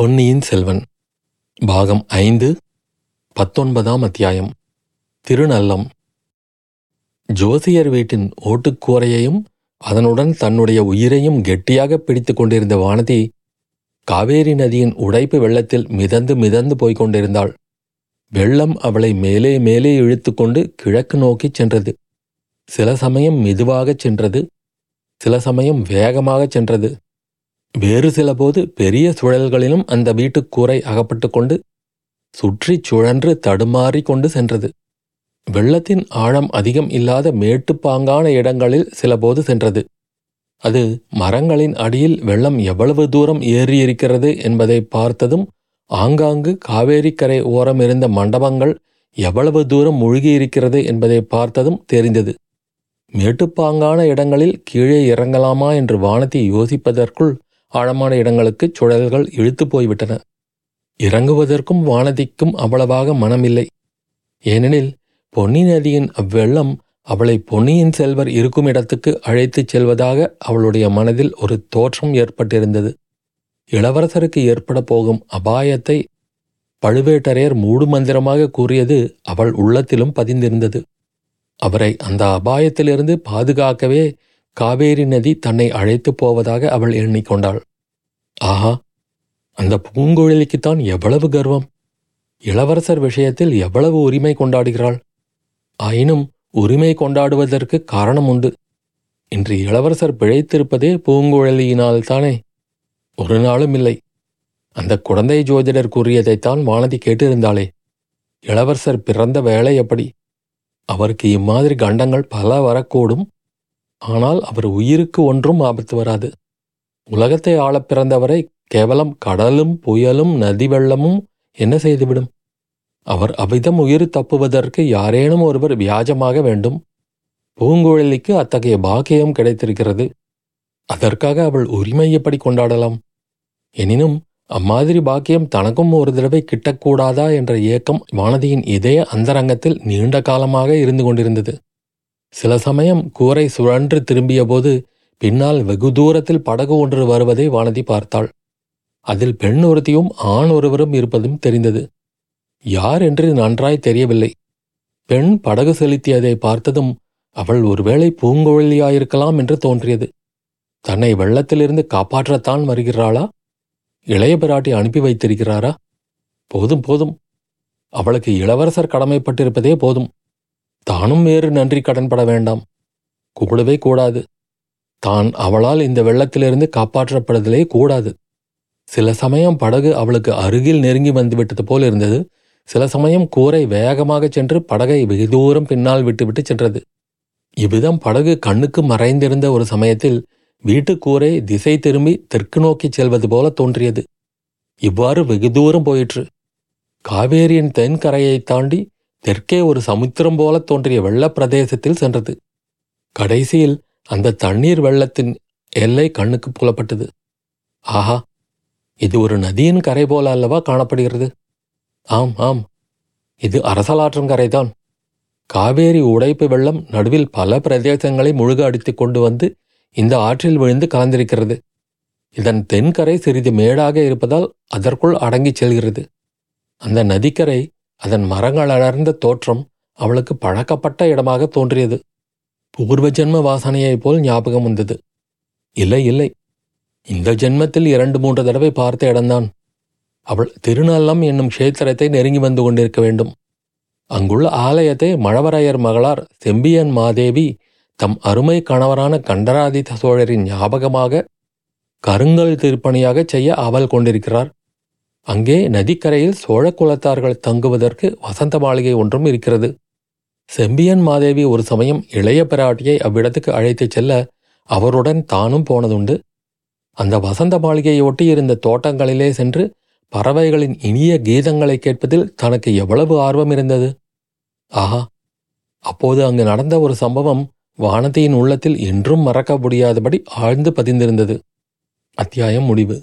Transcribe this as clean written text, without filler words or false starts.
பொன்னியின் செல்வன் பாகம் 5 19ஆம் அத்தியாயம் திருநள்ளம். ஜோசியர் வீட்டின் ஓட்டுக்கூரையையும் அதனுடன் தன்னுடைய உயிரையும் கெட்டியாக பிடித்து கொண்டிருந்த வானதி காவேரி நதியின் உடைப்பு வெள்ளத்தில் மிதந்து மிதந்து போய்க் கொண்டிருந்தாள். வெள்ளம் அவளை மேலே மேலே இழுத்து கொண்டு கிழக்கு நோக்கிச் சென்றது. சில சமயம் மெதுவாகச் சென்றது, சில சமயம் வேகமாகச் சென்றது. வேறு சில போது பெரிய சுழல்களிலும் அந்த வீட்டுக்கூரை அகப்பட்டு கொண்டு சுற்றி சுழன்று தடுமாறி கொண்டு சென்றது. வெள்ளத்தின் ஆழம் அதிகம் இல்லாத மேட்டுப்பாங்கான இடங்களில் சிலபோது சென்றது. அது மரங்களின் அடியில் வெள்ளம் எவ்வளவு தூரம் ஏறியிருக்கிறது என்பதை பார்த்ததும் ஆங்காங்கு காவேரிக்கரை ஓரம் இருந்த மண்டபங்கள் எவ்வளவு தூரம் மூழ்கியிருக்கிறது என்பதை பார்த்ததும் தெரிந்தது. மேட்டுப்பாங்கான இடங்களில் கீழே இறங்கலாமா என்று வானதி யோசிப்பதற்குள் ஆழமான இடங்களுக்கு சுழல்கள் இழுத்து போய்விட்டன. இறங்குவதற்கும் வானதிக்கும் அவ்வளவாக மனமில்லை. ஏனெனில் பொன்னி நதியின் அவ்வெள்ளம் அவளை பொன்னியின் செல்வர் இருக்கும் இடத்துக்கு அழைத்துச் செல்வதாக அவளுடைய மனதில் ஒரு தோற்றம் ஏற்பட்டிருந்தது. இளவரசருக்கு ஏற்பட போகும் அபாயத்தை பழுவேட்டரையர் மூடுமந்திரமாக கூறியது அவள் உள்ளத்திலும் பதிந்திருந்தது. அவரை அந்த அபாயத்திலிருந்து பாதுகாக்கவே காவேரி நதி தன்னை அழைத்து போவதாக அவள் எண்ணிக்கொண்டாள். ஆஹா, அந்த பூங்குழலிக்குத்தான் எவ்வளவு கர்வம்! இளவரசர் விஷயத்தில் எவ்வளவு உரிமை கொண்டாடுகிறாள்! ஆயினும் உரிமை கொண்டாடுவதற்கு காரணம் உண்டு. இன்று இளவரசர் பிழைத்திருப்பதே பூங்குழலியினால்தானே, ஒரு நாளும் இல்லை. அந்த குழந்தை ஜோதிடர் கூறியதைத்தான் வானதி கேட்டிருந்தாளே. இளவரசர் பிறந்த வேளை எப்படி? அவருக்கு இம்மாதிரி கண்டங்கள் பல வரக்கூடும், ஆனால் அவர் உயிருக்கு ஒன்றும் ஆபத்து வராது. உலகத்தை ஆளப் பிறந்தவரை கேவலம் கடலும் புயலும் நதி வெள்ளமும் என்ன செய்துவிடும்? அவர் அவ்விதம் உயிர் தப்புவதற்கு யாரேனும் ஒருவர் வியாஜமாக வேண்டும். பூங்குழலிக்கு அத்தகைய பாக்கியம் கிடைத்திருக்கிறது. அதற்காக அவள் உரிமை எப்படி கொண்டாடலாம்? எனினும் அம்மாதிரி பாக்கியம் தனக்கும் ஒரு தடவை கிட்டக்கூடாதா என்ற ஏக்கம் வானதியின் இதய அந்தரங்கத்தில் நீண்ட காலமாக இருந்து கொண்டிருந்தது. சில சமயம் கூரை சுழன்று திரும்பியபோது பின்னால் வெகு தூரத்தில் படகு ஒன்று வருவதை வானதி பார்த்தாள். அதில் பெண் ஒருத்தியும் ஆண் ஒருவரும் இருப்பதும் தெரிந்தது. யார் என்று நன்றாய் தெரியவில்லை. பெண் படகு செலுத்தியதை பார்த்ததும் அவள் ஒருவேளை பூங்கோழியாயிருக்கலாம் என்று தோன்றியது. தன்னை வெள்ளத்திலிருந்து காப்பாற்றத்தான் வருகிறாளா? இளைய பிராட்டி அனுப்பி வைத்திருக்கிறாரா? போதும் போதும், அவளுக்கு இளவரசர் கடமைப்பட்டிருப்பதே போதும். தானும் வேறு நன்றி கடன்பட வேண்டாம். கூடவே கூடாது. தான் அவளால் இந்த வெள்ளத்திலிருந்து காப்பாற்றப்படுதலே கூடாது. சில சமயம் படகு அவளுக்கு அருகில் நெருங்கி வந்துவிட்டது போல் இருந்தது. சில சமயம் கூரை வேகமாக சென்று படகை வெகு தூரம் பின்னால் விட்டுவிட்டு சென்றது. இவ்விதம் படகு கண்ணுக்கு மறைந்திருந்த ஒரு சமயத்தில் வீட்டுக்கூரை திசை திரும்பி தெற்கு நோக்கிச் செல்வது போல தோன்றியது. இவ்வாறு வெகு தூரம் போயிற்று. காவேரியின் தென்கரையை தாண்டி தெற்கே ஒரு சமுத்திரம் போல தோன்றிய வெள்ளப்பிரதேசத்தில் சென்றது. கடைசியில் அந்த தண்ணீர் வெள்ளத்தின் எல்லை கண்ணுக்கு புலப்பட்டது. ஆஹா, இது ஒரு நதியின் கரை போல அல்லவா காணப்படுகிறது? ஆம் ஆம், இது அரசலாற்றம் கரைதான். காவேரி உடைப்பு வெள்ளம் நடுவில் பல பிரதேசங்களை முழுக அடித்து கொண்டு வந்து இந்த ஆற்றில் விழுந்து கலந்திருக்கிறது. இதன் தென்கரை சிறிது மேடாக இருப்பதால் அதற்குள் அடங்கிச் செல்கிறது. அந்த நதிக்கரை, அதன் மரங்கள் அடர்ந்த தோற்றம் அவளுக்கு பழக்கப்பட்ட இடமாக தோன்றியது. பூர்வ ஜென்ம வாசனையைப் போல் ஞாபகம் வந்தது. இல்லை இல்லை, இந்த ஜென்மத்தில் 2-3 தடவை பார்த்த இடம்தான். அவள் திருநள்ளம் என்னும் க்ஷேத்திரத்தை நெருங்கி வந்து கொண்டிருக்க வேண்டும். அங்குள்ள ஆலயத்தை மழவரையர் மகளார் செம்பியன் மாதேவி தம் அருமை கணவரான கண்டராதித்த சோழரின் ஞாபகமாக கருங்கல் திருப்பணியாக செய்ய ஆவல் கொண்டிருக்கிறார். அங்கே நதிக்கரையில் சோழ குலத்தார்கள் தங்குவதற்கு வசந்த மாளிகை ஒன்றும் இருக்கிறது. செம்பியன் மாதேவி ஒரு சமயம் இளைய பிராட்டியை அவ்விடத்துக்கு அழைத்துச் செல்ல அவருடன் தானும் போனதுண்டு. அந்த வசந்த மாளிகையொட்டி இருந்த தோட்டங்களிலே சென்று பறவைகளின் இனிய கீதங்களை கேட்பதில் தனக்கு எவ்வளவு ஆர்வம் இருந்தது! ஆஹா, அப்போது அங்கு நடந்த ஒரு சம்பவம் வானதியின் உள்ளத்தில் என்றும் மறக்க முடியாதபடி ஆழ்ந்து பதிந்திருந்தது. அத்தியாயம் முடிவு.